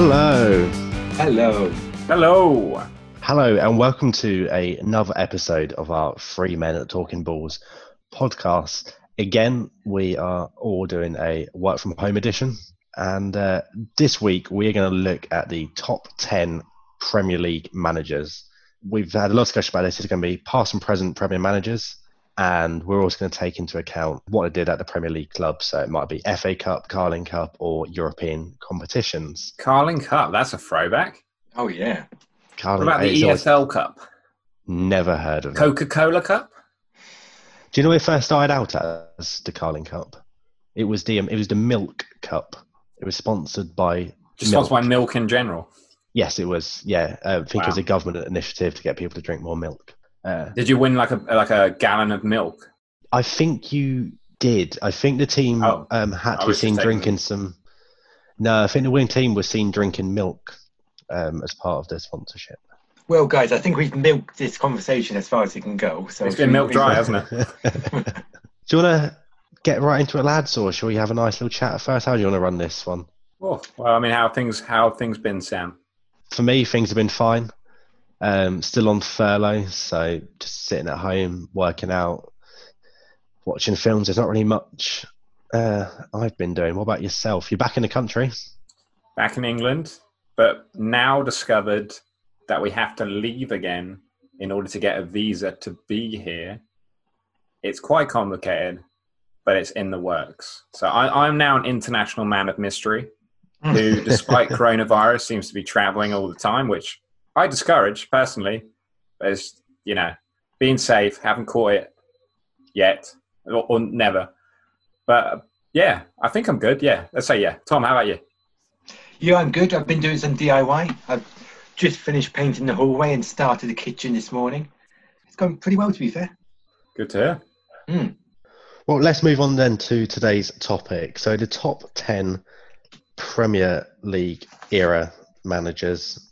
Hello and welcome to another episode of our 3 Men at Talking Balls podcast. Again, we are all doing a work from home edition, and this week we are going to look at the top 10 Premier League managers. We've had a lot of discussion about this. It's going to be past and present Premier managers, and we're also going to take into account what they did at the Premier League club. So it might be FA Cup, Carling Cup, or European competitions. Carling Cup, that's a throwback. Oh, yeah. Carling, what about the ESL Cup? Never heard of it. Coca-Cola Cup? Do you know what it first started out as, the Carling Cup? It was the Milk Cup. It was sponsored by... Just milk. Sponsored by milk in general? Yes, it was. Yeah, I think it was a government initiative to get people to drink more milk. Did you win like a gallon of milk? I think you did. I think the team had to be seen drinking some... No, I think the winning team was seen drinking milk as part of their sponsorship. Well, guys, I think we've milked this conversation as far as it can go. So it's been milk dry, hasn't it? Do you want to get right into it, lads, or shall we have a nice little chat first? How do you want to run this one? Well, I mean, how things been, Sam? For me, things have been fine. Still on furlough, so just sitting at home, working out, watching films. There's not really much I've been doing. What about yourself? You're back in the country? Back in England, but now discovered that we have to leave again in order to get a visa to be here. It's quite complicated, but it's in the works. So I'm now an international man of mystery who, despite coronavirus, seems to be traveling all the time, which I discourage personally. But it's, being safe, haven't caught it yet or never. But yeah, I think I'm good. Yeah, let's say yeah. Tom, how about you? Yeah, I'm good. I've been doing some DIY. I've just finished painting the hallway and started the kitchen this morning. It's going pretty well, to be fair. Good to hear. Mm. Well, let's move on then to today's topic. So the top 10 Premier League era managers.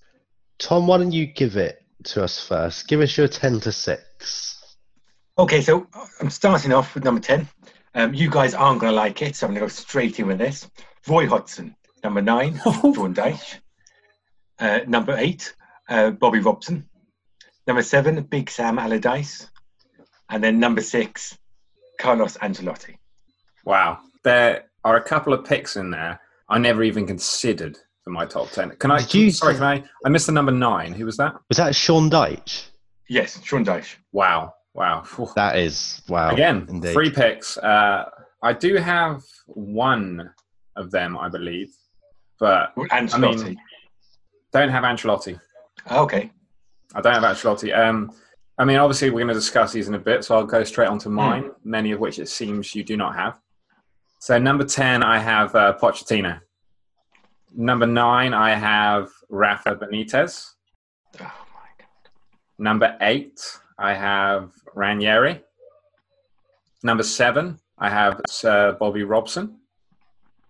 Tom, why don't you give it to us first? Give us your 10 to 6. Okay, so I'm starting off with number 10. You guys aren't going to like it, so I'm going to go straight in with this. Roy Hodgson, number 9, Sean Dyche. Number 8, Bobby Robson. Number 7, Big Sam Allardyce. And then number 6, Carlo Ancelotti. Wow. There are a couple of picks in there I never even considered for my top 10. I missed the number 9. Who was that? Was that Sean Dyche? Yes, Sean Dyche. Wow. That is, wow. Again, indeed. 3 picks. I do have one of them, I believe. But Ancelotti. Don't have Ancelotti. Okay. I don't have Ancelotti. I mean, obviously, we're going to discuss these in a bit, so I'll go straight on to mine, many of which it seems you do not have. So, number 10, I have Pochettino. Number 9, I have Rafa Benitez. Oh, my God. Number 8, I have Ranieri. Number 7, I have Sir Bobby Robson.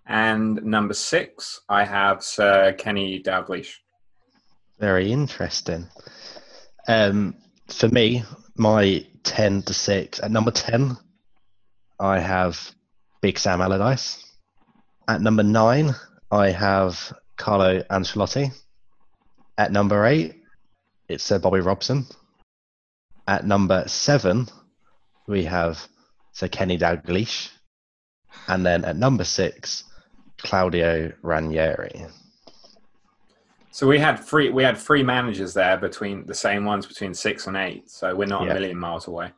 And number 6, I have Sir Kenny Dalglish. Very interesting. For me, my 10 to 6. At number 10, I have Big Sam Allardyce. At number 9, I have Carlo Ancelotti. At number 8, it's Sir Bobby Robson. At number 7, we have Sir Kenny Dalglish. And then at number 6, Claudio Ranieri. So we had three managers there between 6 and 8. So we're not a million miles away.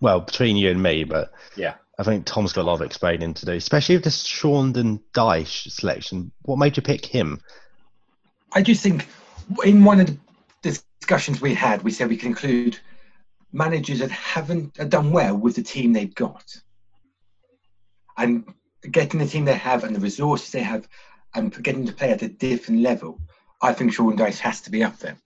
Well, between you and me, but yeah, I think Tom's got a lot of explaining to do, especially with this Sean Dyche selection. What made you pick him? I just think in one of the discussions we had, we said we can include managers that haven't done well with the team they've got, and getting the team they have and the resources they have, and getting to play at a different level. I think Sean Dyche has to be up there.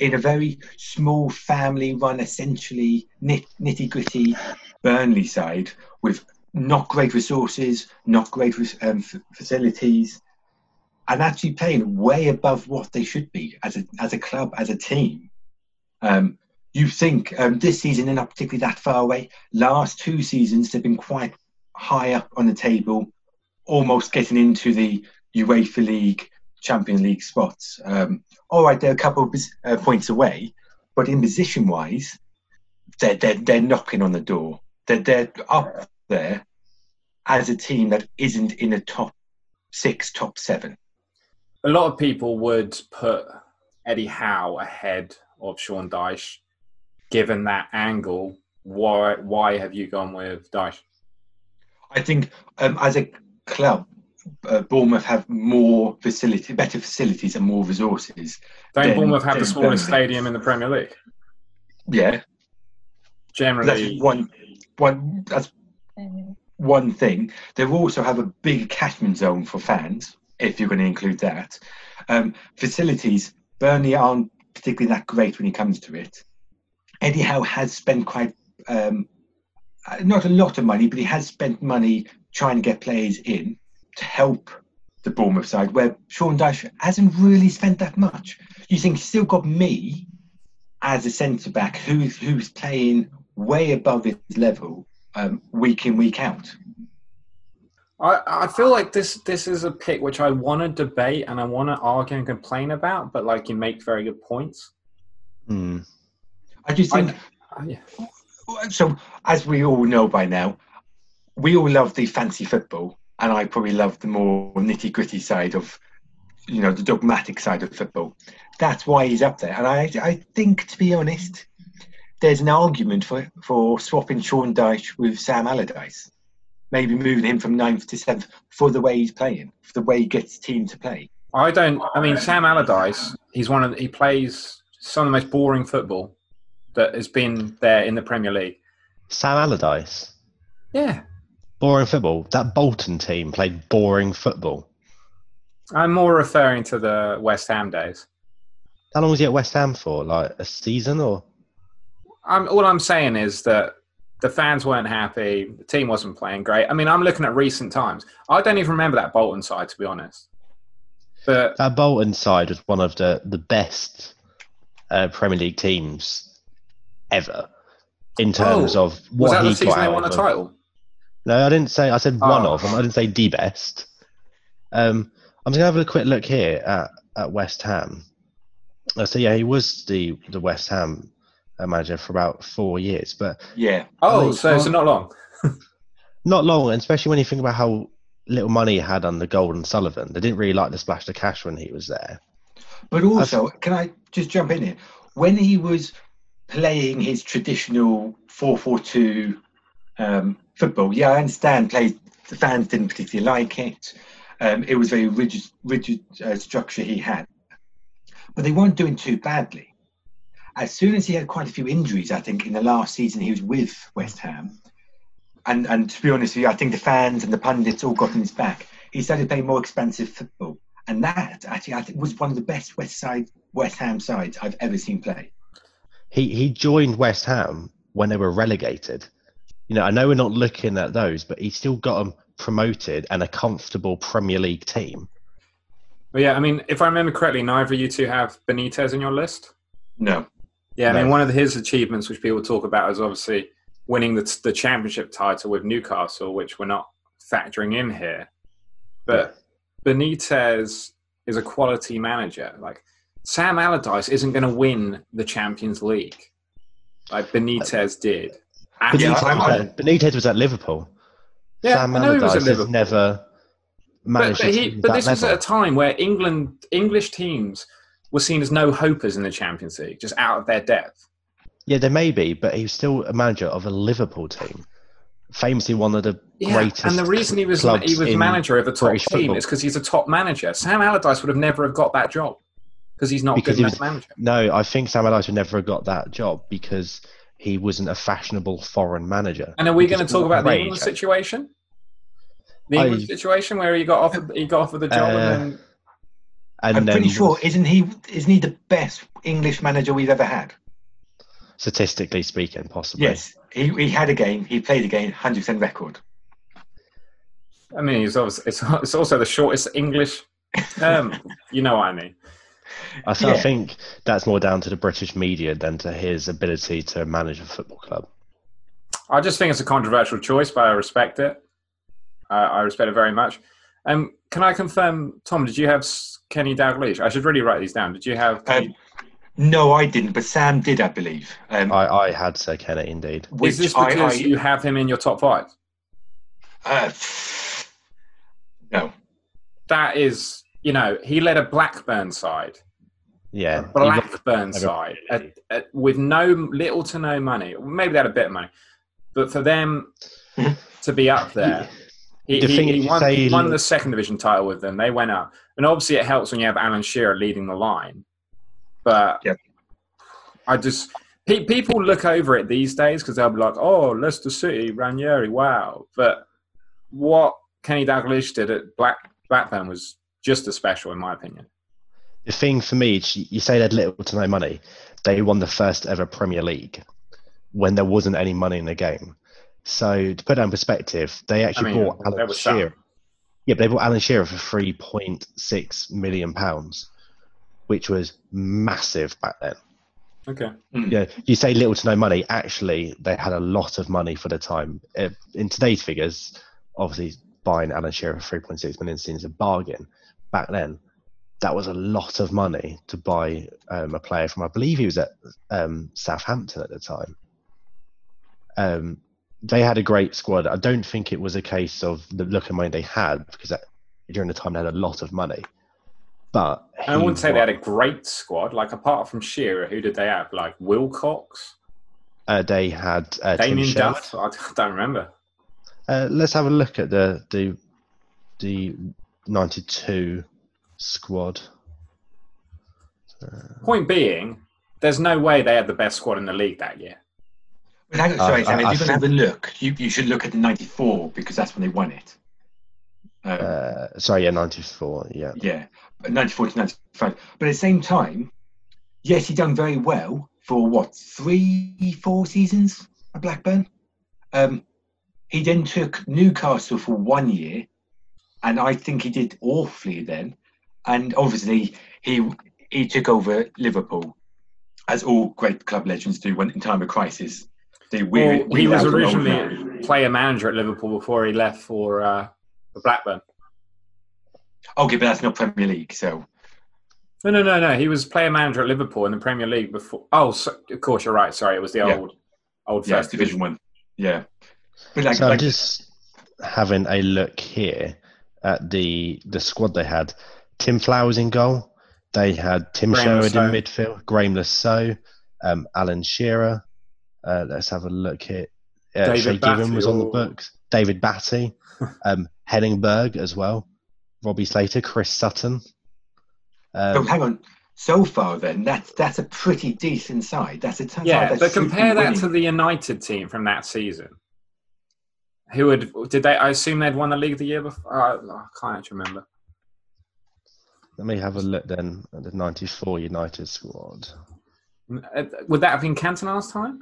In a very small family run, essentially nitty-gritty Burnley side with not great resources, not great facilities, and actually playing way above what they should be as a club, as a team. You think this season they're not particularly that far away. Last 2 seasons they've been quite high up on the table, almost getting into the UEFA League Champions League spots. All right, they're a couple of points away, but in position-wise, they're knocking on the door. They're up there as a team that isn't in the top six, top seven. A lot of people would put Eddie Howe ahead of Sean Dyche. Given that angle, why have you gone with Dyche? I think as a club, Bournemouth have better facilities and more resources. Don't Bournemouth have the smallest stadium in the Premier League? Yeah. Generally. That's one thing. They also have a big catchment zone for fans, if you're going to include that. Facilities, Burnley aren't particularly that great when it comes to it. Eddie Howe has spent quite... not a lot of money, but he has spent money trying to get players in to help the Bournemouth side, where Sean Dyche hasn't really spent that much. You think he's still got me as a centre-back who's playing way above his level week in, week out. I feel like this is a pick which I want to debate and I want to argue and complain about, but like you make very good points. Mm. I just think... yeah. So, as we all know by now, we all love the fancy football, and I probably love the more nitty-gritty side of, the dogmatic side of football. That's why he's up there. And I think, to be honest, there's an argument for swapping Sean Dyche with Sam Allardyce. Maybe moving him from 9th to 7th for the way he's playing, for the way he gets the team to play. Sam Allardyce, he plays some of the most boring football that has been there in the Premier League. Sam Allardyce? Yeah. Boring football. That Bolton team played boring football. I'm more referring to the West Ham days. How long was he at West Ham for? Like a season or? All I'm saying is that the fans weren't happy. The team wasn't playing great. I mean, I'm looking at recent times. I don't even remember that Bolton side, to be honest. But that Bolton side was one of the best Premier League teams ever, in terms of what he got out of. Was that the season they won a title? No, I didn't say. I said one of them. I didn't say the best. I'm just going to have a quick look here at West Ham. So yeah, he was the West Ham manager for about 4 years. But yeah. So not long. Not long, and especially when you think about how little money he had under Golden Sullivan. They didn't really like to splash the cash when he was there. But also, can I just jump in here? When he was playing his traditional 4-4-2 football. Yeah, I understand. The fans didn't particularly like it. It was very rigid structure he had. But they weren't doing too badly. As soon as he had quite a few injuries, I think, in the last season he was with West Ham, and to be honest with you, I think the fans and the pundits all got in his back. He started playing more expansive football. And that, actually, I think, was one of the best West Ham sides I've ever seen play. He joined West Ham when they were relegated. I know we're not looking at those, but he still got them promoted and a comfortable Premier League team. Well, yeah, I mean, if I remember correctly, neither of you two have Benitez on your list? No. Yeah, no. I mean, one of his achievements, which people talk about, is obviously winning the championship title with Newcastle, which we're not factoring in here. But yeah. Benitez is a quality manager, like... Sam Allardyce isn't going to win the Champions League like Benitez did. Benitez was at Liverpool. Yeah, Sam Allardyce has never managed but this was at a time where English teams were seen as no-hopers in the Champions League, just out of their depth. Yeah, they may be, but he was still a manager of a Liverpool team. Famously one of the greatest and the reason he was manager of a top British team football is because he's a top manager. Sam Allardyce would have never have got that job. Because he's not a good enough manager. No, I think Sam Allardyce would never have got that job because he wasn't a fashionable foreign manager. And are we going to talk about the England situation? The England situation where he got offered the job, and then I'm pretty sure isn't he the best English manager we've ever had? Statistically speaking, possibly. Yes, he had a game. He played a game, 100% record. I mean, it's also the shortest English term. You know what I mean. I think that's more down to the British media than to his ability to manage a football club. I just think it's a controversial choice, but I respect it. I respect it very much. Can I confirm, Tom, did you have Kenny Dalglish? I should really write these down. Did you have... No, I didn't, but Sam did, I believe. I had Sir Kenny, indeed. Is this because you have him in your top five? No. That is, you know, he led a Blackburn side. Yeah. A Blackburn side with little to no money. Maybe they had a bit of money. But for them to be up there... He won the second division title with them. They went up. And obviously it helps when you have Alan Shearer leading the line. But yeah. I just... People look over it these days because they'll be like, oh, Leicester City, Ranieri, wow. But what Kenny Dalglish did at Blackburn was just as special, in my opinion. The thing for me, you say they had little to no money. They won the first ever Premier League when there wasn't any money in the game. So to put that in perspective, they actually bought Alan Shearer. Yeah, but they bought Alan Shearer for £3.6 million, which was massive back then. Okay. Yeah, you say little to no money. Actually, they had a lot of money for the time. In today's figures, obviously buying Alan Shearer for £3.6 million seems a bargain. Back then, that was a lot of money to buy a player from. I believe he was at Southampton at the time. They had a great squad. I don't think it was a case of the look of money they had, because during the time they had a lot of money. But I wouldn't say they had a great squad. Like, apart from Shearer, who did they have? Like, Wilcox? They had Damien Dutt. I don't remember. Let's have a look at the 92 squad. Point being, there's no way they had the best squad in the league that year. Sorry, Sam, if you're going to have a look, you should look at the 94 because that's when they won it. 94, yeah. Yeah, 94 to 95. But at the same time, yes, he done very well for, what, 3-4 seasons at Blackburn? He then took Newcastle for 1 year, and I think he did awfully then. And obviously, he took over Liverpool, as all great club legends do when in time of crisis. He was originally player-manager at Liverpool before he left for Blackburn. Okay, but that's not Premier League, so... No. He was player-manager at Liverpool in the Premier League before... Oh, so, of course, you're right. Sorry, it was the old First Division one. Yeah. But so I'm just having a look here at the squad they had. Tim Flowers in goal. They had Tim Sherwood in midfield. Graham Le Saux. Alan Shearer. Let's have a look here. Shea Given was on the books. David Batty, Henningberg as well. Robbie Slater, Chris Sutton. Hang on. So far, then that's a pretty decent side. That's a tough side. Yeah, but compare that to the United team from that season. I assume they'd won the league the year before. I can't actually remember. Let me have a look then at the 94 United squad. Would that have been Cantona's time?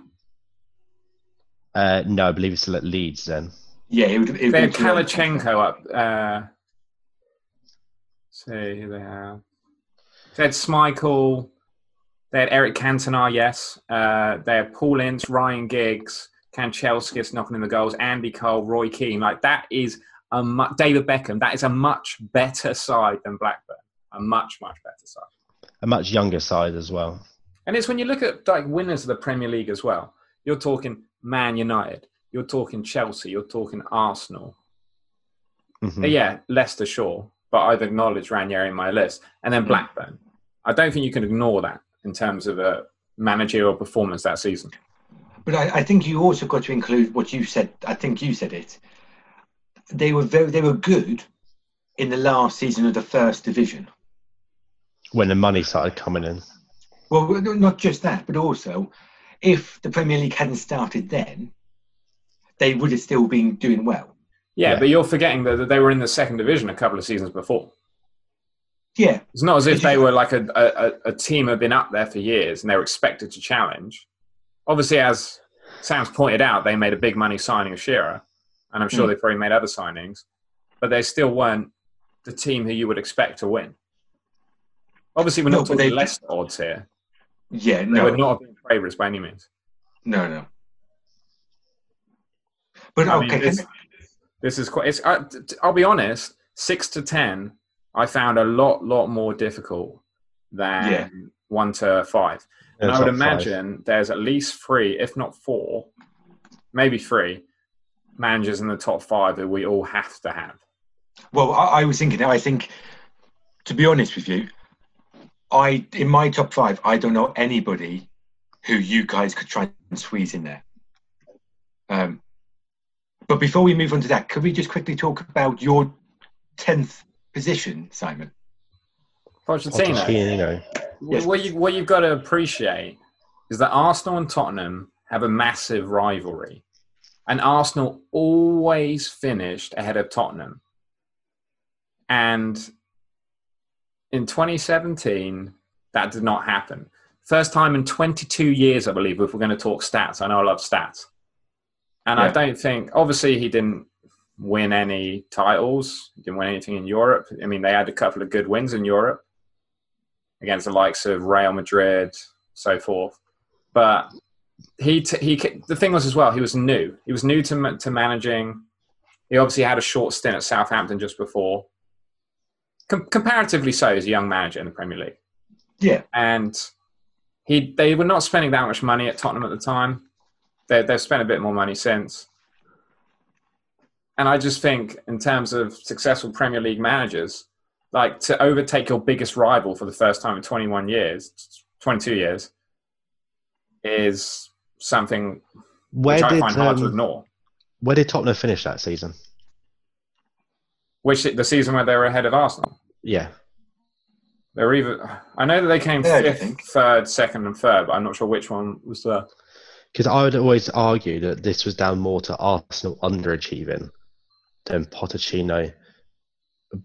No, I believe it's still at Leeds then. Yeah, it would they have Kalachenko up. See who they have. They had Schmeichel. They had Eric Cantona, yes. They had Paul Ince, Ryan Giggs, Kanchelskis knocking in the goals, Andy Cole, Roy Keane. Like, that is David Beckham. That is a much better side than Blackburn. A much, much better side. A much younger side as well. And it's when you look at like winners of the Premier League as well. You're talking Man United. You're talking Chelsea. You're talking Arsenal. Mm-hmm. Yeah, Leicester, sure. But I've acknowledged Ranieri in my list. And then Blackburn. I don't think you can ignore that in terms of a managerial performance that season. But I think you also got to include what you said. I think you said it. They were good in the last season of the First Division. When the money started coming in. Well, not just that, but also... If the Premier League hadn't started then, they would have still been doing well. Yeah, but you're forgetting that they were in the second division a couple of seasons before. Yeah. It's not as if they were like a team had been up there for years and they were expected to challenge. Obviously, as Sam's pointed out, they made a big money signing of Shearer, and I'm sure they probably made other signings, but they still weren't the team who you would expect to win. Obviously, we're not talking Leicester odds here. Yeah, no. They would not have been favourites by any means. No. But I mean, this is quite. I'll be honest. 6 to 10, I found a lot more difficult than 1 to 5. And I would imagine there's at least 3, if not 4, maybe 3 managers in the top 5 that we all have to have. Well, I was thinking, I think, to be honest with you, in my top 5, I don't know anybody who you guys could try and squeeze in there. But before we move on to that, could we just quickly talk about your 10th position, Simon? Pochettino. Yes. What you've got to appreciate is that Arsenal and Tottenham have a massive rivalry. And Arsenal always finished ahead of Tottenham. And in 2017, that did not happen. First time in 22 years, I believe, if we're going to talk stats. I know I love stats. And I don't think, obviously, he didn't win any titles. He didn't win anything in Europe. I mean, they had a couple of good wins in Europe against the likes of Real Madrid, so forth. But the thing was as well, he was new. He was new to managing. He obviously had a short stint at Southampton just before. Comparatively so, as a young manager in the Premier League. Yeah. And they were not spending that much money at Tottenham at the time. They've spent a bit more money since. And I just think, in terms of successful Premier League managers, like, to overtake your biggest rival for the first time in 22 years, is something which I find hard to ignore. Where did Tottenham finish that season? The season where they were ahead of Arsenal? Yeah. They were I know that they came fifth, third, second and third, but I'm not sure which one was there. Because I would always argue that this was down more to Arsenal underachieving than Pochettino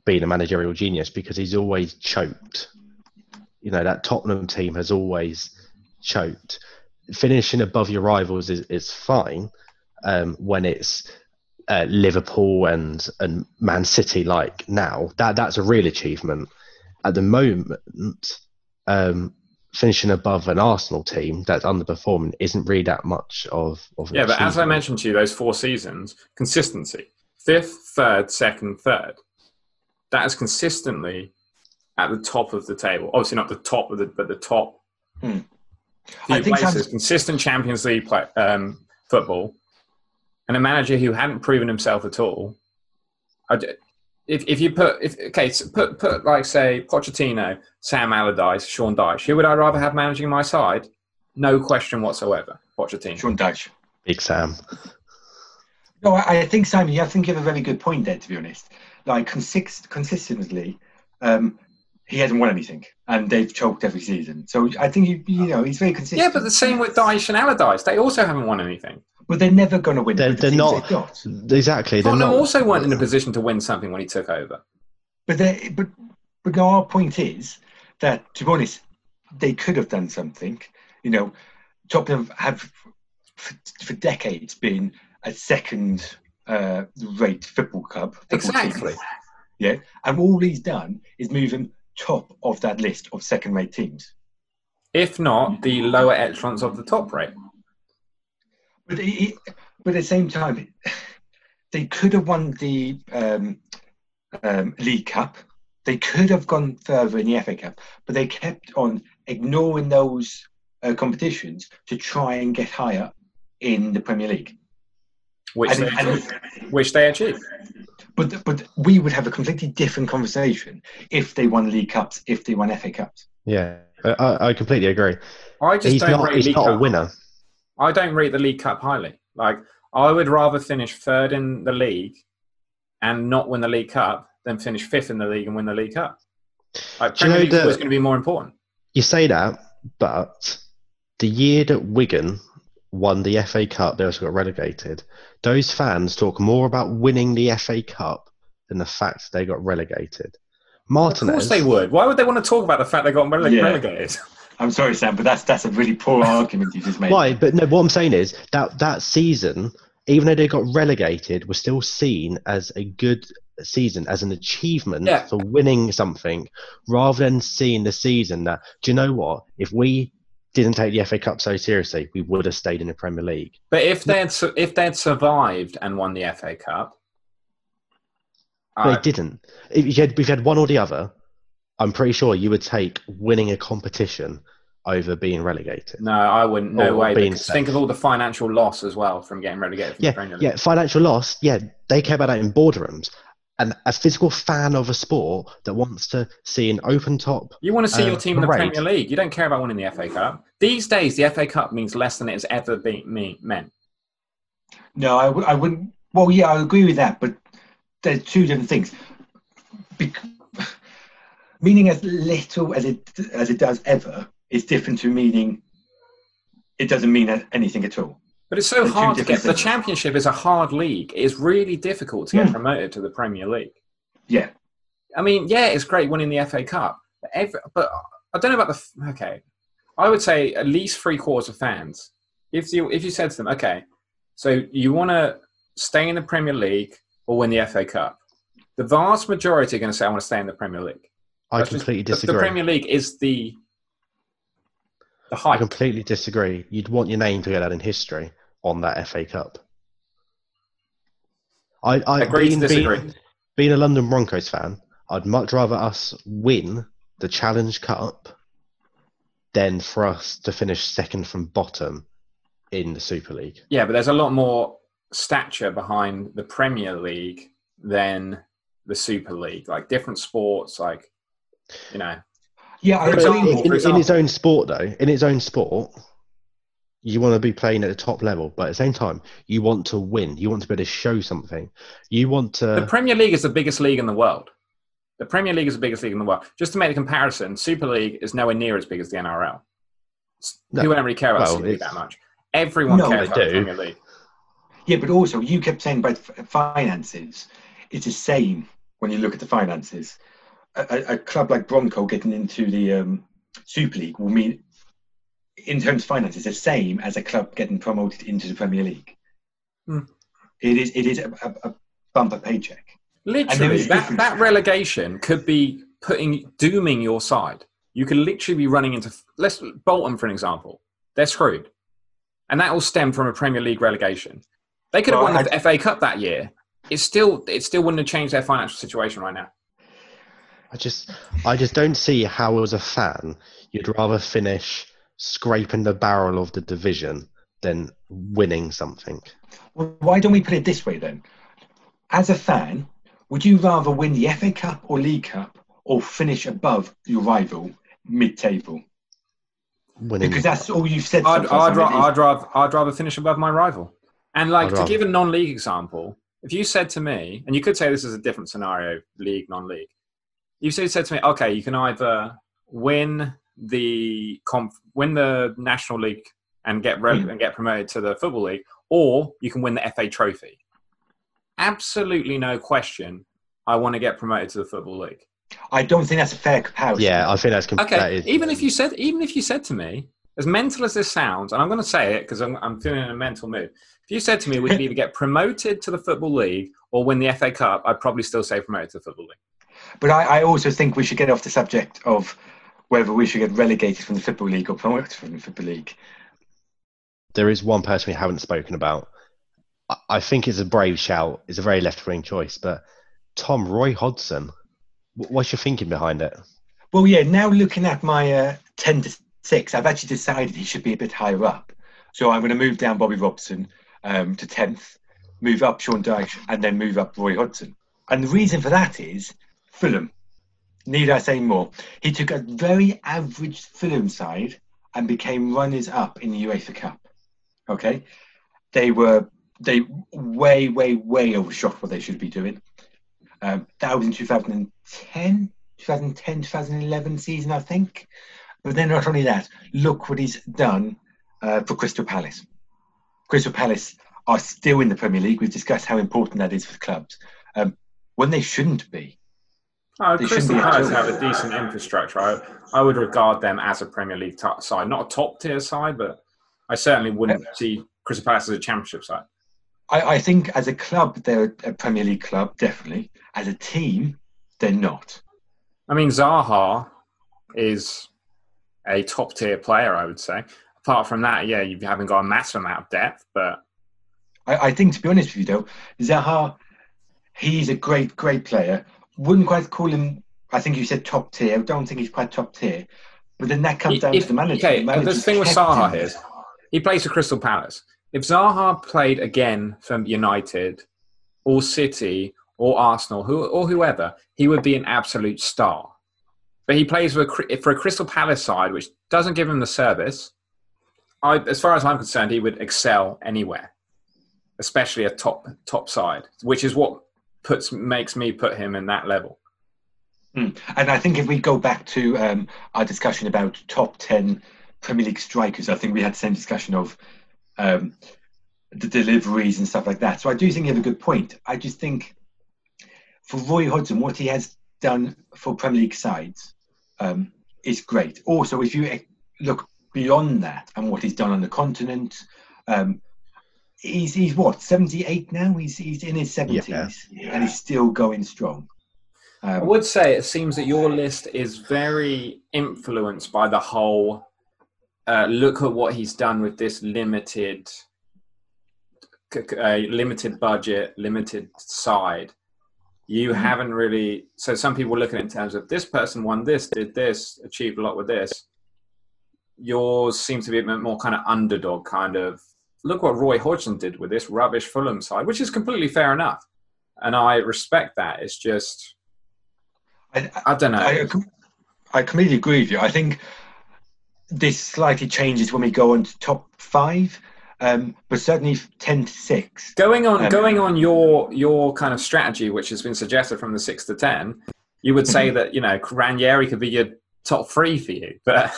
being a managerial genius, because he's always choked. You know, that Tottenham team has always choked. Finishing above your rivals is fine when it's Liverpool and Man City like now. That's a real achievement. At the moment, finishing above an Arsenal team that's underperforming isn't really that much of an achievement. But as I mentioned to you, those 4 seasons, consistency. 5th, 3rd, 2nd, 3rd. That is consistently at the top of the table. Obviously not the top, but the top few places. Consistent Champions League football. And a manager who hadn't proven himself at all. If you put like, say, Pochettino, Sam Allardyce, Sean Dyche, who would I rather have managing my side? No question whatsoever. Pochettino. Sean Dyche. Big Sam. No, I think, Simon, I think you have a very good point there, to be honest. Like, consistently, he hasn't won anything, and they've choked every season. So I think, you know, he's very consistent. Yeah, but the same with Dyche and Allardyce. They also haven't won anything. But they're never going to win. They're not. Exactly. Tottenham also weren't in a position to win something when he took over. But our point is that, to be honest, they could have done something. You know, Tottenham have for decades been a second-rate football club. Exactly. Yeah, and all he's done is move them top of that list of second-rate teams, if not the lower echelons of the top-rate. But at the same time, they could have won the League Cup. They could have gone further in the FA Cup, but they kept on ignoring those competitions to try and get higher in the Premier League, which they achieved. But we would have a completely different conversation if they won League Cups, if they won FA Cups. Yeah, I completely agree. He's not a winner. I don't rate the League Cup highly. Like, I would rather finish 3rd in the league and not win the League Cup than finish 5th in the league and win the League Cup. Like, Premier League was going to be more important. You say that, but the year that Wigan won the FA Cup, they also got relegated. Those fans talk more about winning the FA Cup than the fact they got relegated. Martinez, of course they would. Why would they want to talk about the fact they got relegated? I'm sorry, Sam, but that's a really poor argument you just made. Why? But no, what I'm saying is that season, even though they got relegated, was still seen as a good season, as an achievement for winning something, rather than seeing the season that, do you know what? If we didn't take the FA Cup so seriously, we would have stayed in the Premier League. But if they had survived and won the FA Cup, They didn't. If you had one or the other, I'm pretty sure you would take winning a competition over being relegated. No, I wouldn't. No way. Because think of all the financial loss as well from getting relegated from the Premier League. Yeah, financial loss. Yeah, they care about that in boardrooms. And a physical fan of a sport that wants to see an open top. You want to see your team parade in the Premier League. You don't care about winning the FA Cup. These days, the FA Cup means less than it has ever been meant. No, I wouldn't. Well, yeah, I agree with that, but there's two different things. Meaning as little as it does ever is different to meaning it doesn't mean anything at all. But it's so hard to get. The Championship is a hard league. It's really difficult to get promoted to the Premier League. Yeah. I mean, yeah, it's great winning the FA Cup. But I don't know about the... Okay. I would say at least three-quarters of fans, if you said to them, okay, so you want to stay in the Premier League or win the FA Cup, the vast majority are going to say, I want to stay in the Premier League. I completely disagree. The Premier League is the hype. I completely disagree. You'd want your name to get out in history on that FA Cup. I agree to disagree. Being a London Broncos fan, I'd much rather us win the Challenge Cup than for us to finish second from bottom in the Super League. Yeah, but there's a lot more stature behind the Premier League than the Super League. Like different sports, like... You know, yeah. In his own sport, though, you want to be playing at the top level, but at the same time, you want to win. You want to be able to show something. You want to. The Premier League is the biggest league in the world. Just to make the comparison, Super League is nowhere near as big as the NRL. No. People don't really care about Super League that much. Everyone cares about the Premier League. Yeah, but also you kept saying about finances. It's the same when you look at the finances. A club like Bronco getting into the Super League will mean, in terms of finances, the same as a club getting promoted into the Premier League. Mm. It is a bumper paycheck. Literally, that relegation could be dooming your side. You could literally be running into... Let's Bolton, for an example. They're screwed. And that will stem from a Premier League relegation. They could have won the FA Cup that year. It still wouldn't have changed their financial situation right now. I just don't see how, as a fan, you'd rather finish scraping the barrel of the division than winning something. Well, why don't we put it this way, then? As a fan, would you rather win the FA Cup or League Cup or finish above your rival mid-table? Winning. Because that's all you've said. I'd rather finish above my rival. And to give a non-league example, if you said to me, and you could say this is a different scenario, league, non-league, you said to me, okay, you can either win the National League and get promoted to the Football League, or you can win the FA Trophy. Absolutely no question, I want to get promoted to the Football League. I don't think that's a fair comparison. Yeah, I think that's okay. Even if you said to me, as mental as this sounds, and I'm going to say it because I'm feeling in a mental mood. If you said to me, we can either get promoted to the Football League or win the FA Cup, I'd probably still say promoted to the Football League. But I also think we should get off the subject of whether we should get relegated from the Football League or promoted from the Football League. There is one person we haven't spoken about. I think it's a brave shout. It's a very left-wing choice. But Tom, Roy Hodgson, what's your thinking behind it? Well, yeah, now looking at my 10 to 6, I've actually decided he should be a bit higher up. So I'm going to move down Bobby Robson to 10th, move up Sean Dyche, and then move up Roy Hodgson. And the reason for that is... Fulham, need I say more? He took a very average Fulham side and became runners-up in the UEFA Cup. Okay, they way overshot what they should be doing. That was in 2011 season, I think. But then not only that, look what he's done for Crystal Palace. Crystal Palace are still in the Premier League. We've discussed how important that is for clubs when they shouldn't be. Oh, Crystal Palace have a decent infrastructure. I would regard them as a Premier League side. Not a top-tier side, but I certainly wouldn't see Crystal Palace as a Championship side. I think as a club, they're a Premier League club, definitely. As a team, they're not. I mean, Zaha is a top-tier player, I would say. Apart from that, yeah, you haven't got a massive amount of depth, but... I think, to be honest with you, though, Zaha... He's a great, great player. Wouldn't quite call him, I think you said top tier. I don't think he's quite top tier. But then that comes down to the manager. Okay, the thing with Zaha is, he plays for Crystal Palace. If Zaha played again for United or City or Arsenal or whoever, he would be an absolute star. But he plays for a Crystal Palace side, which doesn't give him the service. As far as I'm concerned, he would excel anywhere, especially a top side, which is what makes me put him in that level. Mm. And I think if we go back to our discussion about top 10 Premier League strikers, I think we had the same discussion of the deliveries and stuff like that. So I do think you have a good point. I just think for Roy Hodgson, what he has done for Premier League sides is great. Also, if you look beyond that and what he's done on the continent, he's what, 78 now? He's in his 70s, and he's still going strong. I would say it seems that your list is very influenced by the whole look at what he's done with this limited budget, limited side. You haven't really... So some people look at it in terms of this person won this, did this, achieved a lot with this. Yours seems to be a bit more kind of underdog kind of... Look what Roy Hodgson did with this rubbish Fulham side, which is completely fair enough. And I respect that. It's just... I don't know. I completely agree with you. I think this slightly changes when we go on to top 5, but certainly 10 to 6. Going on your kind of strategy, which has been suggested from the 6 to 10, you would say that, you know, Ranieri could be your top 3 for you, but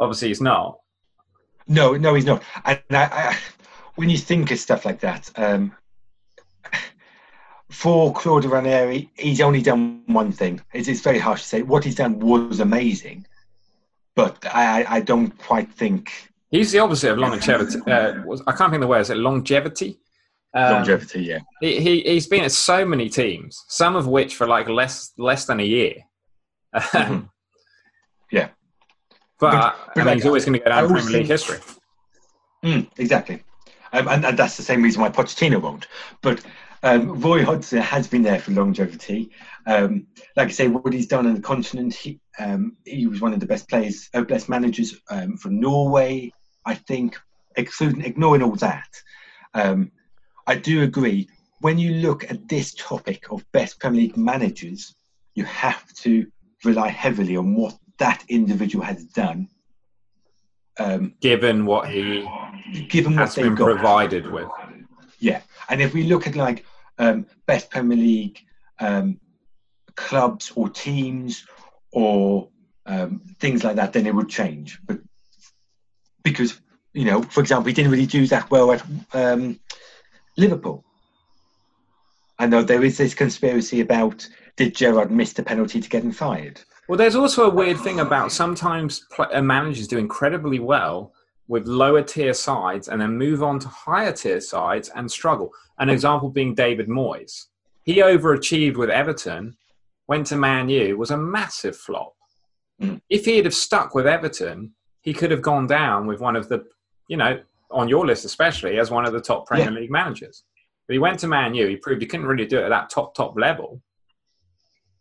obviously he's not. No, he's not. And I when you think of stuff like that. For Claudio Ranieri, he's only done one thing. It's very harsh to say. What he's done was amazing, but I don't quite think... He's the opposite of longevity. I can't think of the word. Is it longevity? Longevity, yeah. He's been at so many teams, some of which for like less than a year. Mm-hmm. Yeah. But he's always going to go down in Premier League history. Exactly. And that's the same reason why Pochettino won't. But... Roy Hodgson has been there for longevity. Like I say, what he's done on the continent, he was one of the best managers for Norway, I think, ignoring all that. I do agree. When you look at this topic of best Premier League managers, you have to rely heavily on what that individual has done. Given what they've been provided with. Yeah. And if we look at like best Premier League clubs or teams or things like that, then it would change. But because, you know, for example, he didn't really do that well at Liverpool. I know there is this conspiracy about, did Gerrard miss the penalty to get him fired? Well, there's also a weird thing about sometimes managers do incredibly well with lower tier sides and then move on to higher tier sides and struggle. An example being David Moyes. He overachieved with Everton, went to Man U, was a massive flop. Mm. If he had have stuck with Everton, he could have gone down with one of the, you know, on your list especially, as one of the top Premier League managers. But he went to Man U, he proved he couldn't really do it at that top level.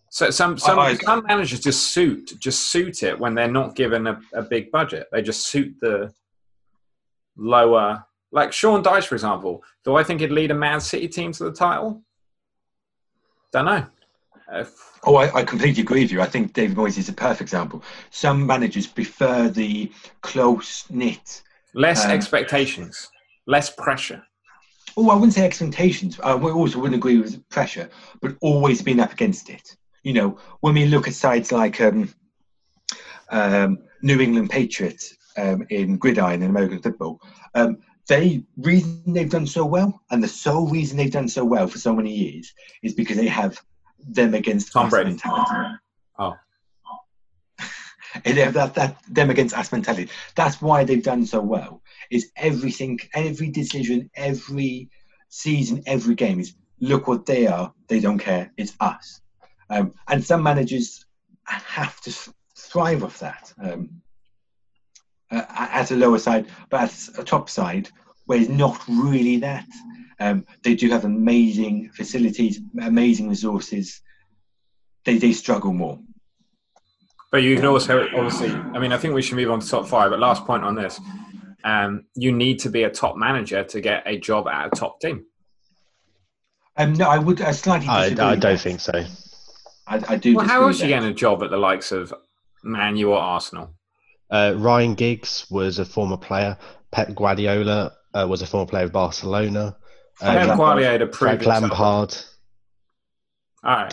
So some managers just suit it when they're not given a big budget. They just suit the... lower, like Sean Dyche, for example. Do I think he'd lead a Man City team to the title? Don't know. I completely agree with you. I think David Moyes is a perfect example. Some managers prefer the close-knit... Less expectations, less pressure. Oh, I wouldn't say expectations. I also wouldn't agree with pressure, but always being up against it. You know, when we look at sides like New England Patriots, in gridiron in American football, the sole reason they've done so well for so many years is because they have them against Tom Brady mentality. Oh, and they have that them against us mentality. That's why they've done so well. Is everything, every decision, every season, every game is look what they are. They don't care. It's us. And some managers have to thrive off that. At a lower side, but at a top side, where it's not really that. They do have amazing facilities, amazing resources. They struggle more. But you can also, obviously, I mean, I think we should move on to top five. But last point on this, you need to be a top manager to get a job at a top team. No, I would slightly disagree. I don't think so. I do. Well, how else are you getting a job at the likes of Man U or Arsenal? Ryan Giggs was a former player. Pep Guardiola was a former player of Barcelona. Pep Guardiola proved himself. All right.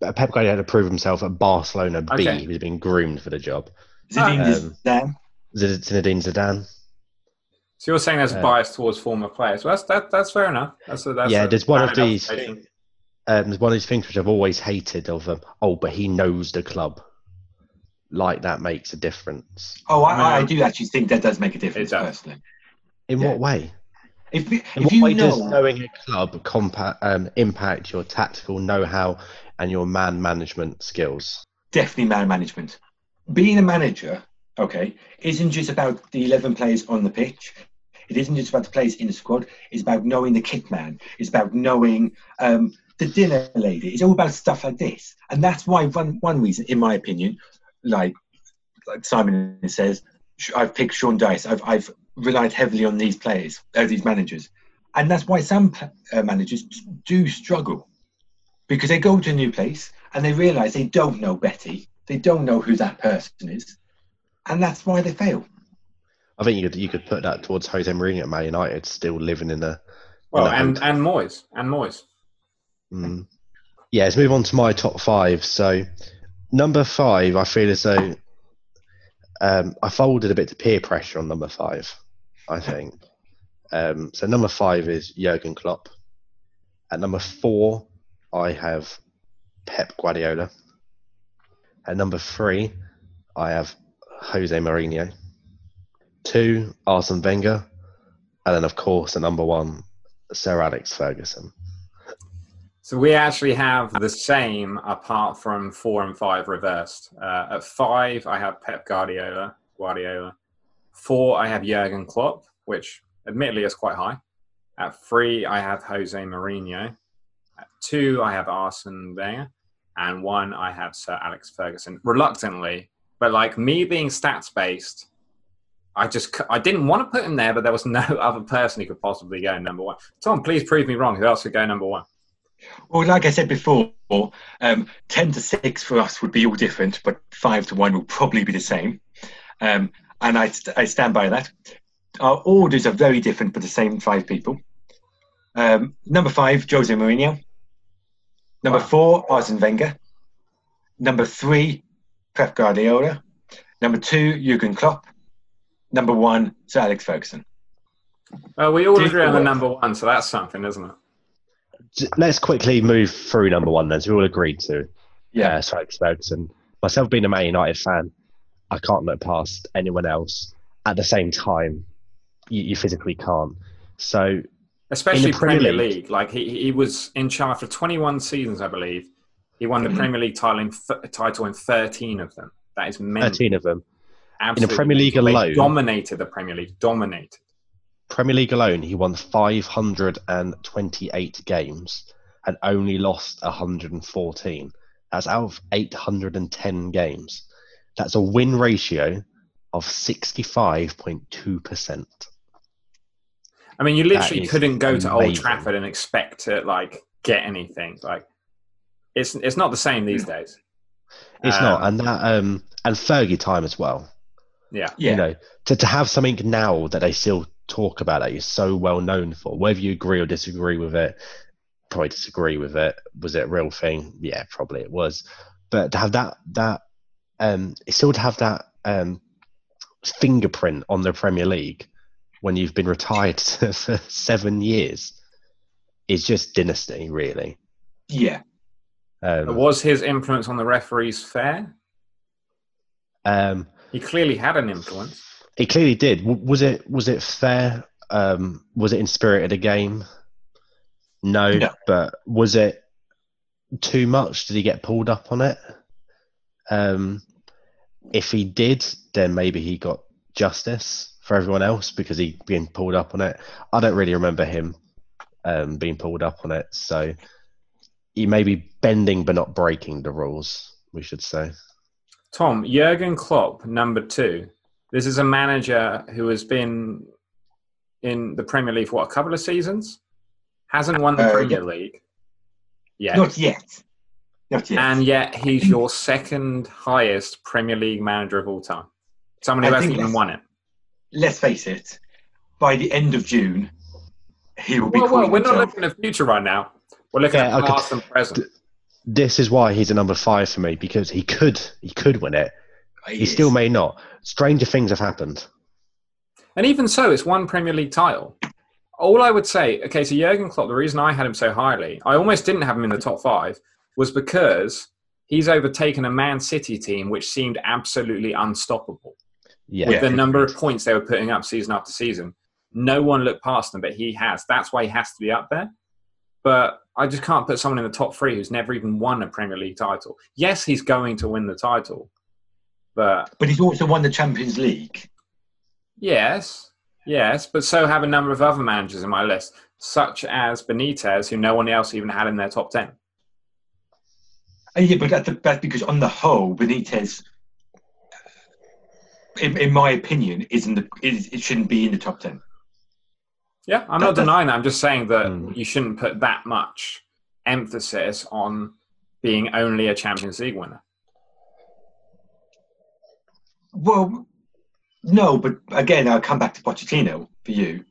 Pep Guardiola had to prove himself at Barcelona B. Okay. He was being groomed for the job. Zinedine Zidane. So you're saying there's a bias towards former players. Well, that's fair enough. There's one of these. There's one of these things which I've always hated of them. Oh, but he knows the club. Like that makes a difference. Oh, I do actually think that does make a difference personally. In what way? Does knowing a club impact your tactical know-how and your man management skills? Definitely man management. Being a manager, isn't just about the 11 players on the pitch. It isn't just about the players in the squad. It's about knowing the kit man. It's about knowing the dinner lady. It's all about stuff like this. And that's why one reason, in my opinion, like Simon says, I've picked Sean Dyche. I've relied heavily on these players, these managers. And that's why some managers do struggle, because they go to a new place and they realise they don't know Betty. They don't know who that person is. And that's why they fail. I think you could put that towards Jose Mourinho at Man United, still living in the... Well, and Moyes. And Moyes. Mm. Yeah, let's move on to my top five. So, number five, I feel as though... I folded a bit to peer pressure on number five, I think. So number five is Jürgen Klopp. At number four, I have Pep Guardiola. At number three, I have Jose Mourinho. Two, Arsene Wenger. And then, of course, the number one, Sir Alex Ferguson. So we actually have the same apart from four and five reversed. At five, I have Pep Guardiola. Four, I have Jurgen Klopp, which admittedly is quite high. At three, I have Jose Mourinho. At two, I have Arsene Wenger. And one, I have Sir Alex Ferguson. Reluctantly, but like me being stats-based, I didn't want to put him there, but there was no other person who could possibly go number one. Tom, please prove me wrong. Who else could go number one? Well, like I said before, 10 to 6 for us would be all different, but 5 to 1 will probably be the same. And I stand by that. Our orders are very different, but the same five people. Number 5, Jose Mourinho. Number 4, Arsene Wenger. Number 3, Pep Guardiola. Number 2, Jurgen Klopp. Number 1, Sir Alex Ferguson. Well, we all agree on the number one, so that's something, isn't it? Let's quickly move through number one then. So we all agreed to. Yeah, Sir Alex Ferguson. Myself being a Man United fan, I can't look past anyone else. At the same time, you physically can't. So, especially Premier League. Like he was in charge for 21 seasons, I believe. He won the Premier League title in 13 of them. That is mental. 13 of them. Absolutely. In the Premier League alone, they dominated the Premier League. Dominated. Premier League alone, he won 528 games and only lost 114. That's out of 810 games. That's a win ratio of 65.2%. I mean, you literally couldn't go to Old Trafford and expect to get anything. It's not the same these days. It's not, and that and Fergie time as well. Yeah, you know, to have something now that they still talk about that you're so well known for, whether you agree or disagree with it. Probably disagree with it. Was it a real thing? Yeah, probably it was. But to have that fingerprint on the Premier League when you've been retired for 7 years is just dynasty, really. Yeah. Was his influence on the referees fair? He clearly had an influence. It clearly did. Was it fair? Was it in spirit of the game? No. But was it too much? Did he get pulled up on it? If he did, then maybe he got justice for everyone else because he'd been pulled up on it. I don't really remember him being pulled up on it. So you may be bending but not breaking the rules, we should say. Tom, Jürgen Klopp, number 2. This is a manager who has been in the Premier League for, what, a couple of seasons? Hasn't won the Premier League yet. Not yet. And yet he's your second highest Premier League manager of all time. Someone who hasn't even won it. Let's face it, by the end of June, he will be... Well, we're not looking at the future right now. We're looking at past and present. This is why he's a number 5 for me, because he could win it. He still may not. Stranger things have happened. And even so, it's one Premier League title. All I would say, okay, so Jurgen Klopp, the reason I had him so highly, I almost didn't have him in the top 5, was because he's overtaken a Man City team which seemed absolutely unstoppable. Yeah. With the number of points they were putting up season after season. No one looked past them, but he has. That's why he has to be up there. But I just can't put someone in the top 3 who's never even won a Premier League title. Yes, he's going to win the title. But he's also won the Champions League. Yes. But so have a number of other managers in my list, such as Benitez, who no one else even had in their top 10. Yeah, but that's because on the whole, Benitez... In my opinion, it shouldn't be in the top 10. Yeah, I'm not denying that. I'm just saying that you shouldn't put that much emphasis on being only a Champions League winner. Well, no, but again, I'll come back to Pochettino for you.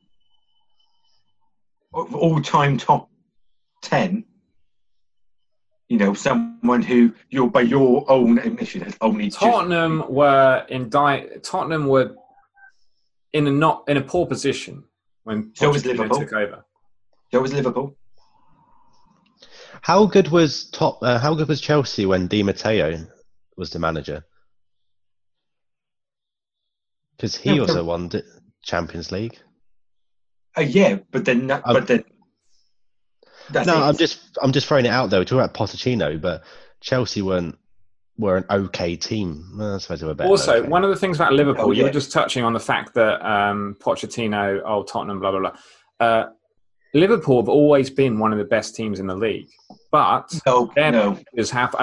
All-time top 10, someone who, by your own admission, has only... Tottenham were in a poor position when Liverpool took over. So was Liverpool. How good was how good was Chelsea when Di Matteo was the manager? Because he also won the Champions League. I'm just throwing it out though. We're talking about Pochettino, but Chelsea were an okay team. I suppose they were better. Also, one of the things about Liverpool, you were just touching on the fact that Pochettino, Tottenham, blah blah blah. Liverpool have always been one of the best teams in the league, but their managers have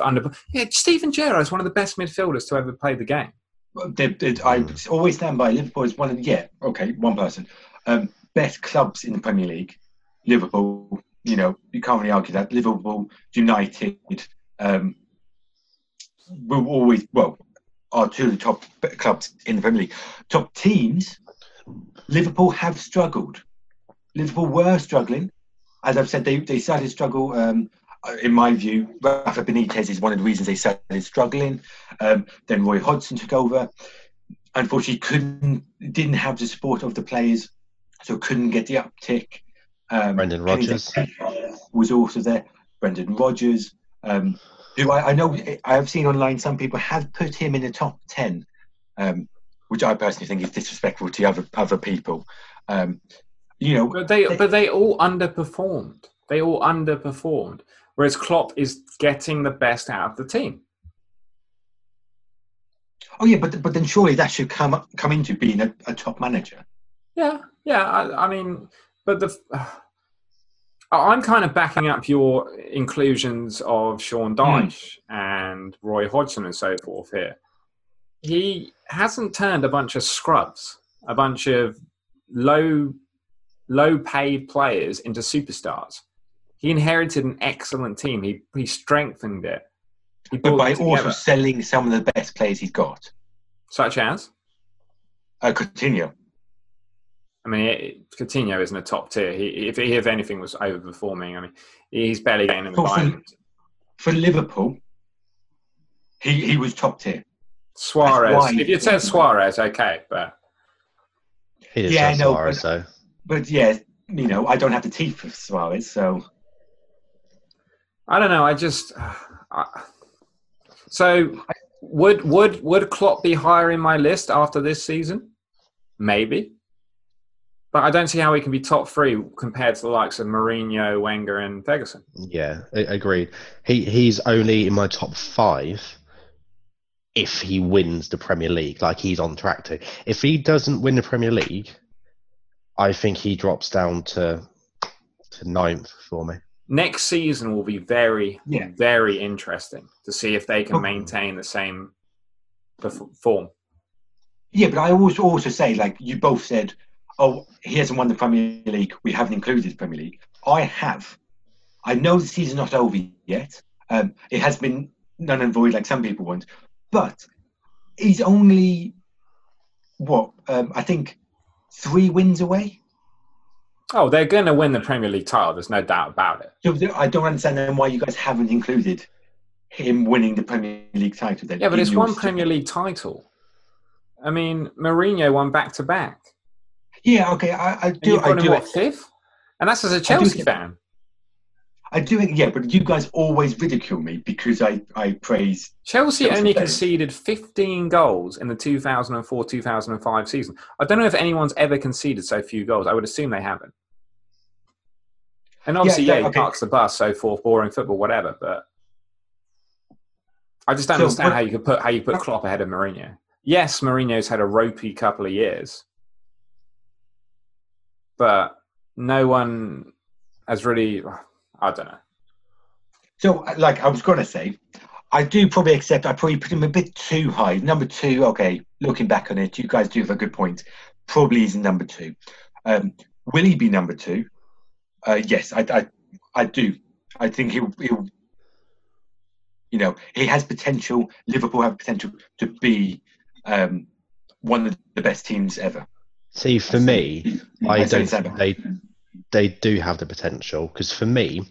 under. Yeah, Steven Gerrard is one of the best midfielders to ever play the game. I always stand by Liverpool as one of the best clubs in the Premier League. Liverpool, you can't really argue that. Liverpool, United, are two of the top clubs in the Premier League. Top teams, Liverpool have struggled. Liverpool were struggling. As I've said, they started to struggle. In my view, Rafa Benitez is one of the reasons they started struggling. Then Roy Hodgson took over. Unfortunately, didn't have the support of the players, so couldn't get the uptick. Brendan Rodgers was also there. Brendan Rodgers, who I know I've seen online, some people have put him in the top 10, which I personally think is disrespectful to other people. But they all underperformed. Whereas Klopp is getting the best out of the team. Oh yeah, but then surely that should come into being a top manager. Yeah. I mean. But I'm kind of backing up your inclusions of Sean Dyche and Roy Hodgson and so forth here. He hasn't turned a bunch of scrubs, a bunch of low-paid players into superstars. He inherited an excellent team. He strengthened it. But by also selling some of the best players he's got. Such as? Coutinho. I mean, Coutinho isn't a top tier. If anything, was overperforming. I mean, he's barely getting in the environment. For Liverpool, he was top tier. Suarez. If you'd said Suarez, okay, but... He did say Suarez, though. But, I don't have the teeth for Suarez, so... I don't know, I just... So, would Klopp be higher in my list after this season? Maybe. But I don't see how he can be top 3 compared to the likes of Mourinho, Wenger and Ferguson. Yeah, agreed. He's only in my top 5 if he wins the Premier League. Like, he's on track to. If he doesn't win the Premier League, I think he drops down to to 9th for me. Next season will be very interesting to see if they can maintain the same form. Yeah, but I also say, like you both said, oh, he hasn't won the Premier League. We haven't included the Premier League. I have. I know the season's not over yet. It has been none and void like some people want. But he's only, I think 3 wins away. Oh, they're going to win the Premier League title. There's no doubt about it. I don't understand then why you guys haven't included him winning the Premier League title. Yeah, but it's one Premier League title. I mean, Mourinho won back-to-back. Yeah, okay, I do. And you've got him at 5th? And that's as a Chelsea fan. I do, yeah, but you guys always ridicule me because I praise... Chelsea only conceded 15 goals in the 2004-2005 season. I don't know if anyone's ever conceded so few goals. I would assume they haven't. And obviously, he parks the bus, so forth, boring football, whatever, but I just don't understand how you put Klopp ahead of Mourinho. Yes, Mourinho's had a ropey couple of years, but no one has really... I don't know. So, like I was going to say, I probably put him a bit too high. Number 2, okay, looking back on it, you guys do have a good point. Probably is number 2. Will he be number 2? Yes, I do. I think he'll, you know, he has potential. Liverpool have potential to be one of the best teams ever. See, for me, I don't think they do have the potential, because for me,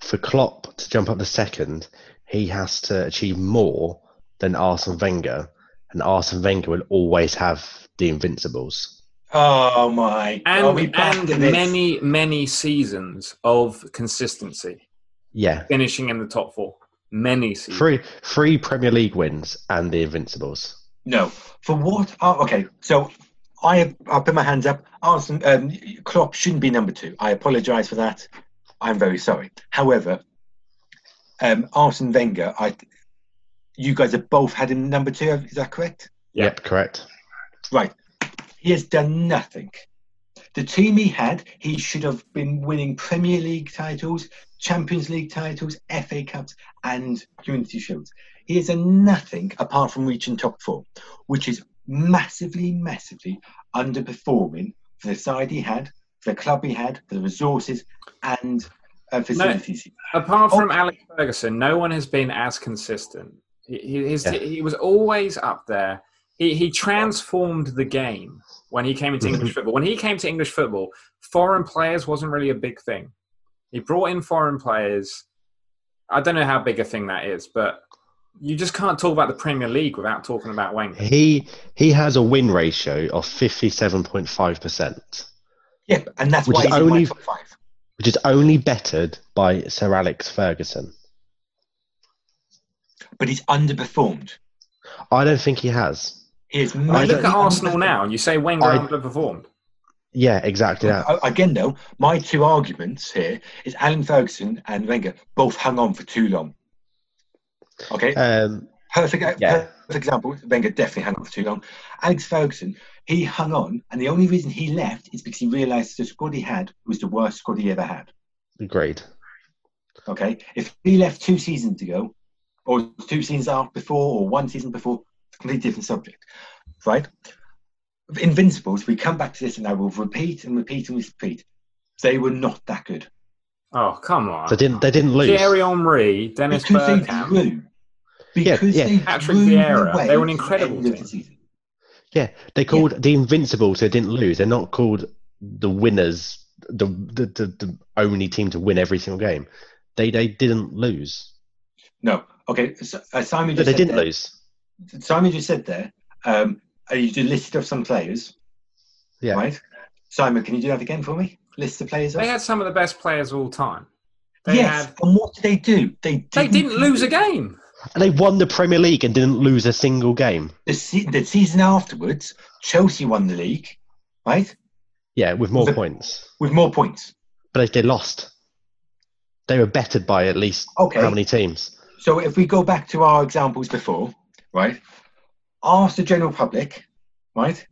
for Klopp to jump up to 2nd, he has to achieve more than Arsene Wenger, and Arsene Wenger will always have the Invincibles. Oh my! And many seasons of consistency. Yeah, finishing in the top 4. Many seasons. 3 Premier League wins and the Invincibles. No, for what? Oh, okay, so. I'll put my hands up. Arsene, Klopp shouldn't be number 2. I apologise for that. I'm very sorry. However, Arsene Wenger, you guys have both had him number 2. Is that correct? Yep, correct. Right. He has done nothing. The team he had, he should have been winning Premier League titles, Champions League titles, FA Cups and Community Shields. He has done nothing apart from reaching top 4, which is massively underperforming for the side he had, for the club he had, for the resources and facilities. No, apart from Alex Ferguson, no one has been as consistent. He was always up there. He transformed the game when he came into English football. When he came to English football, foreign players wasn't really a big thing. He brought in foreign players. I don't know how big a thing that is, but... You just can't talk about the Premier League without talking about Wenger. He has a win ratio of 57.5%. Yeah, and that's why he's only in top 5. Which is only bettered by Sir Alex Ferguson. But he's underperformed. I don't think he has. He is. Look at Arsenal now, and you say Wenger underperformed. Yeah, exactly. Again, though, my 2 arguments here is Alan Ferguson and Wenger both hung on for too long. Okay. Perfect example. Wenger definitely hung on for too long. Alex Ferguson, he hung on, and the only reason he left is because he realised the squad he had was the worst squad he ever had. Agreed. Okay. If he left 2 seasons ago, or 2 seasons after before, or 1 season before, completely different subject. Right? Invincibles, we come back to this, and I will repeat. They were not that good. Oh, come on. They didn't lose. Thierry Henry, Dennis Bergkamp. Because they Patrick Vieira, they were an incredible team. Yeah, they called the Invincibles. They didn't lose. They're not called the winners, the only team to win every single game. They didn't lose. No, okay. So, Simon just lose. Simon just said there. You just listed off some players. Yeah. Right. Simon, can you do that again for me? List the players. They had some of the best players of all time. And what did they do? They didn't lose a game. And they won the Premier League and didn't lose a single game. The season afterwards, Chelsea won the league, right? Yeah, with more points. With more points. But they lost. They were bettered by at least how many teams. So if we go back to our examples before, right? Ask the general public, right?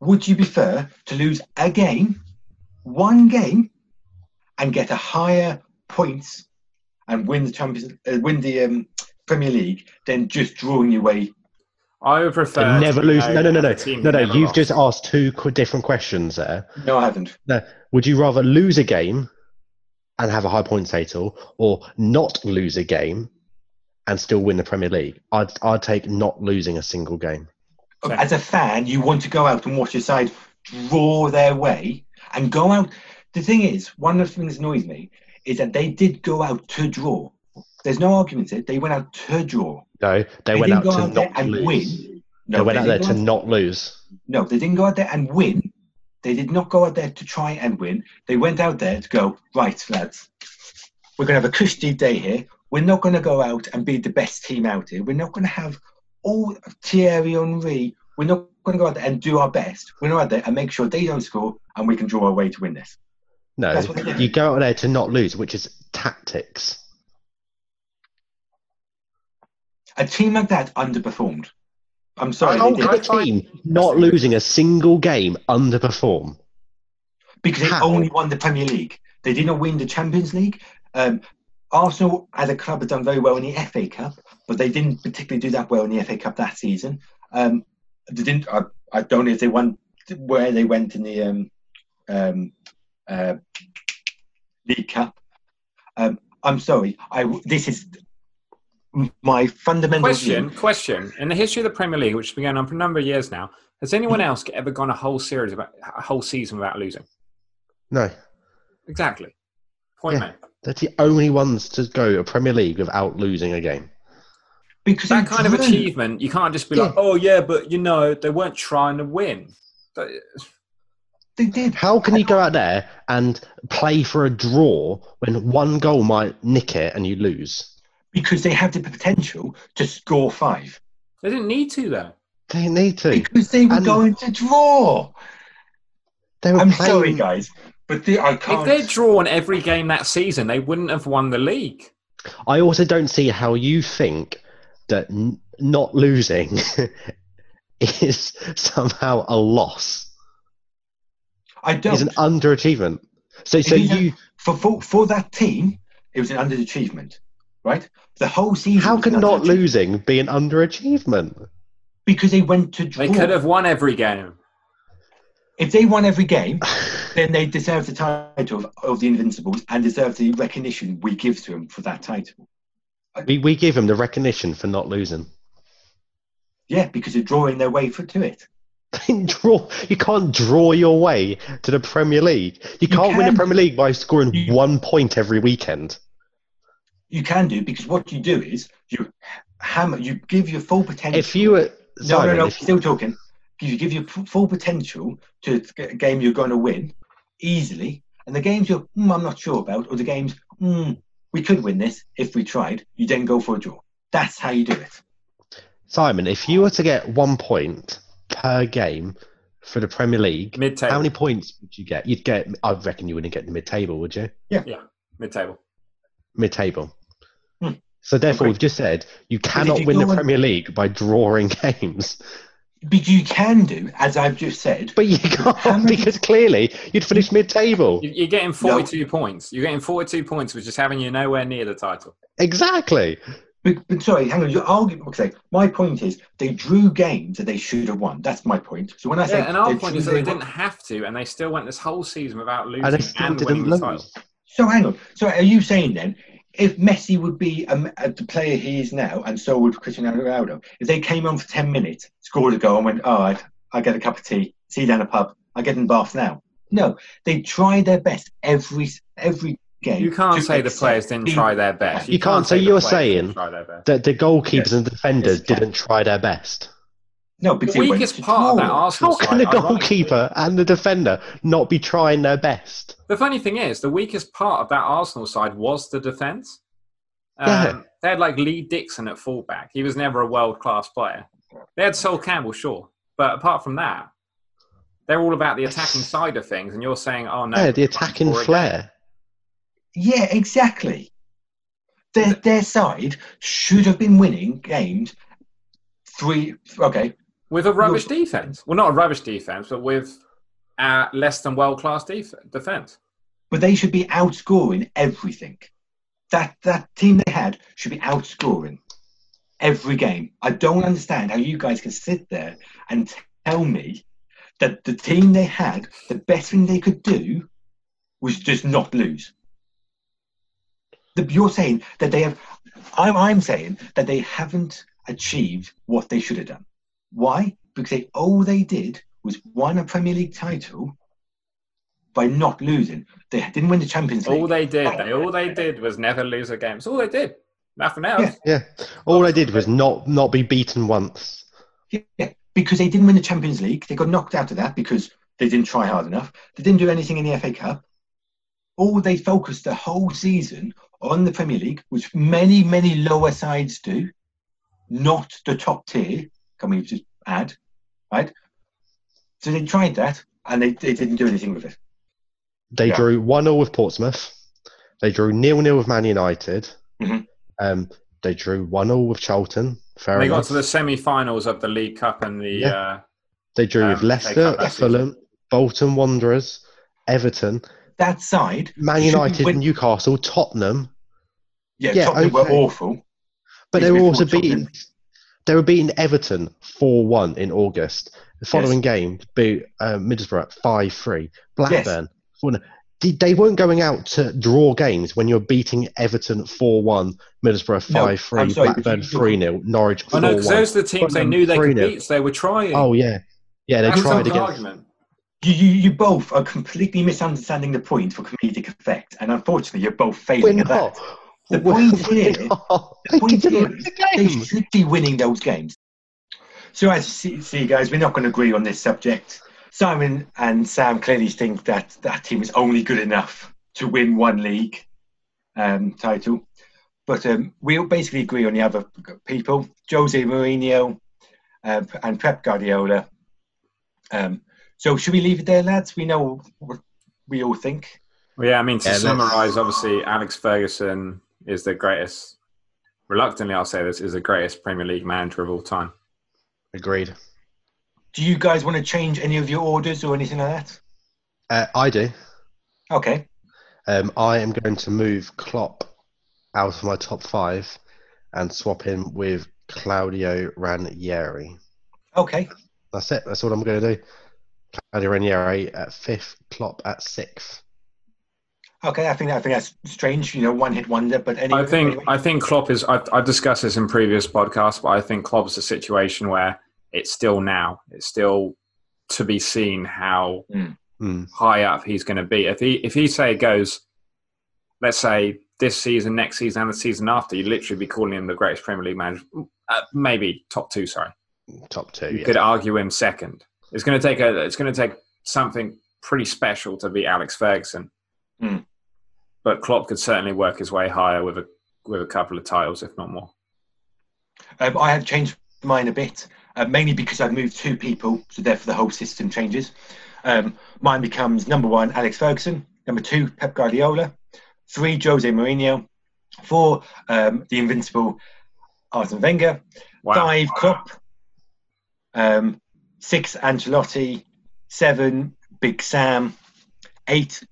Would you prefer to lose a game, one game, and get a higher points and win the Champions, Premier League than just drawing your way. I would prefer never lose. No. You've just asked two different questions there. No, I haven't. Now, would you rather lose a game and have a high points total, or not lose a game and still win the Premier League? I'd take not losing a single game. As a fan, you want to go out and watch your side draw their way and go out. The thing is, one of the things that annoys me is that they did go out to draw. There's no argument there. They went out to draw. No, they went out to not lose. They went out there to not lose. No, they didn't go out there and win. They did not go out there to try and win. They went out there to go, right, lads, we're going to have a cushy day here. We're not going to go out and be the best team out here. We're not going to have all Thierry Henry. We're not going to go out there and do our best. We're not out there and make sure they don't score and we can draw our way to win this. No, you go out there to not lose, which is tactics. A team like that underperformed. I'm sorry. Not losing a single game underperformed. Because they only won the Premier League. They did not win the Champions League. Arsenal, as a club, have done very well in the FA Cup, but they didn't particularly do that well in the FA Cup that season. They didn't. I don't know if they won where they went in the League Cup. I'm sorry. This is my fundamental question. In the history of the Premier League, which has been going on for a number of years now, has anyone else ever gone a whole season without losing? No. Exactly. Point made. That's the only ones to go a Premier League without losing a game. Because that kind of achievement, you can't just be like, oh yeah, but you know, they weren't trying to win. They did. How can you go out there and play for a draw when one goal might nick it and you lose? Because they have the potential to score 5. They didn't need to, though. They didn't need to. Because they were going to draw. Sorry, guys, but I can't. If they'd drawn every game that season, they wouldn't have won the league. I also don't see how you think that not losing is somehow a loss. I don't. It's an underachievement. For that team, it was an underachievement. Right? The whole season. How can not losing be an underachievement? Because they went to draw. They could have won every game. If they won every game, then they deserve the title of the Invincibles and deserve the recognition we give to them for that title. We give them the recognition for not losing. Yeah, because they're drawing their way to it. You can't draw your way to the Premier League. You can't win the Premier League by scoring 1 point every weekend. You can do, because what you do is you give your full potential. If you were still talking. You give your full potential to a game you're going to win easily, and the games you're I'm not sure about, or the games we could win this if we tried. You then go for a draw. That's how you do it. Simon, if you were to get 1 point per game for the Premier League, mid-table, how many points would you get? I reckon you wouldn't get the mid-table, would you? Yeah, mid-table. So therefore, we've just said you cannot win the Premier League by drawing games. But you can do, as I've just said. But you can't, because clearly you'd finish mid-table. You're getting 42 points. You're getting 42 points, which is having you nowhere near the title. Exactly. But sorry, hang on. Your argument. Okay, my point is they drew games that they should have won. That's my point. So when I say, and our point is that they didn't have to, and they still went this whole season without losing and winning the title. So hang on. So are you saying then, if Messi would be the player he is now, and so would Cristiano Ronaldo, if they came on for 10 minutes, scored a goal and went, all right, I'll get a cup of tea, see you down a pub, I'll get in the bath now. No, they tried their best every game. You can't say the players didn't try their best. You can't say you're saying that the goalkeepers and defenders didn't try their best. No, because the weakest part of that Arsenal side. How can a goalkeeper and the defender not be trying their best? The funny thing is, the weakest part of that Arsenal side was the defence. They had Lee Dixon at fullback. He was never a world-class player. They had Sol Campbell, sure. But apart from that, they're all about the attacking side of things, and you're saying, oh, no. Yeah, the attacking flair. Yeah, exactly. Their side should have been winning games with a rubbish defence. Well, not a rubbish defence, but with less than world-class defence. but they should be outscoring everything. That team they had should be outscoring every game. I don't understand how you guys can sit there and tell me that the team they had, the best thing they could do was just not lose. You're saying that they have... I'm saying that they haven't achieved what they should have done. Why? Because all they did was won a Premier League title by not losing. They didn't win the Champions League. All they did was never lose a game. That's all they did. Nothing else. Yeah. All they did was not be beaten once. Yeah. Because they didn't win the Champions League. They got knocked out of that because they didn't try hard enough. They didn't do anything in the FA Cup. All they focused the whole season on the Premier League, which many, many lower sides do, not the top tier, can we just add, right? So they tried that, and they didn't do anything with it. They drew 1-0 with Portsmouth. They drew 0-0 with Man United. Mm-hmm. They drew 1-0 with Charlton. Fair enough. Got to the semi-finals of the League Cup and the... Yeah. They drew with Leicester, Fulham, Bolton Wanderers, Everton... That side... Man United, Newcastle, Tottenham. Yeah, Tottenham were awful. But they were also beating... They were beating Everton 4-1 in August. The following game beat Middlesbrough at 5-3. Blackburn. Yes. They weren't going out to draw games when you're beating Everton 4-1, Middlesbrough 5-3, Blackburn 3-0, Norwich 4-1. Oh, no, because those are the teams they knew they could beat, so they were trying. Oh, yeah. Yeah, they tried again. You both are completely misunderstanding the point for comedic effect, and unfortunately, you're both failing at that. The point is, they should be winning those games. So, as you see, guys, we're not going to agree on this subject. Simon and Sam clearly think that that team is only good enough to win one league title, but we'll basically agree on the other people: Jose Mourinho and Pep Guardiola. So should we leave it there, lads? We know what we all think. Well, yeah, I mean, to summarise, obviously, Alex Ferguson is the greatest, reluctantly I'll say this, is the greatest Premier League manager of all time. Agreed. Do you guys want to change any of your orders or anything like that? I do. Okay. I am going to move Klopp out of my top five and swap him with Claudio Ranieri. Okay. That's it. That's all I'm going to do. Claudio Ranieri at 5th, Klopp at 6th. Okay, I think that's strange. You know, one hit wonder. But anyway, I think Klopp is. I've discussed this in previous podcasts, but I think Klopp's a situation where it's still now. It's still to be seen how high up he's going to be. If he say goes, let's say this season, next season, and the season after, you'd literally be calling him the greatest Premier League manager. Maybe top 2. Sorry, top 2. You could argue him second. It's going to take something pretty special to beat Alex Ferguson, but Klopp could certainly work his way higher with a couple of titles, if not more. I have changed mine a bit, mainly because I've moved 2 people, so therefore the whole system changes. Mine becomes number 1 Alex Ferguson, number 2 Pep Guardiola, 3 Jose Mourinho, 4 the invincible Arsene Wenger, 5 Klopp. 6 Ancelotti, 7 Big Sam, 8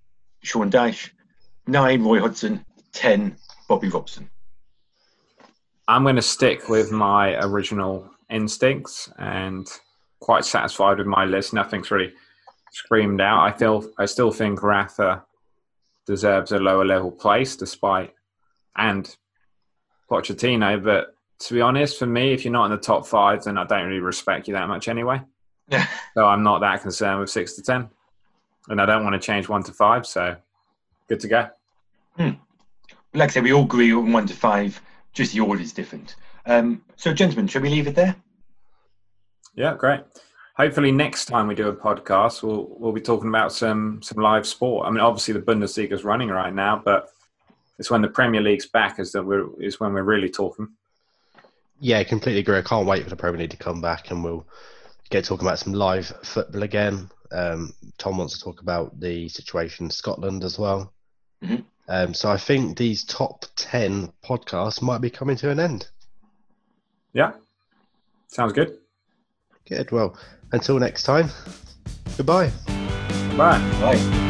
Sean Dyche, 9 Roy Hodgson, 10 Bobby Robson. I'm going to stick with my original instincts and quite satisfied with my list. Nothing's really screamed out. I still think Rafa deserves a lower level place, and Pochettino, but to be honest, for me, if you're not in the top 5, then I don't really respect you that much anyway. Yeah. So I'm not that concerned with 6 to 10, and I don't want to change 1 to 5. So good to go. Like I said, we all agree on 1 to 5. Just the order is different. So, gentlemen, should we leave it there? Yeah, great. Hopefully, next time we do a podcast, we'll be talking about some live sport. I mean, obviously the Bundesliga is running right now, but it's when the Premier League's back is when we're really talking. Yeah, I completely agree. I can't wait for the Premier League to come back, and we'll get talking about some live football again. Tom wants to talk about the situation in Scotland as well. Mm-hmm. So I think these top 10 podcasts might be coming to an end. Yeah, sounds good. Good. Well, until next time, goodbye. Bye. Bye.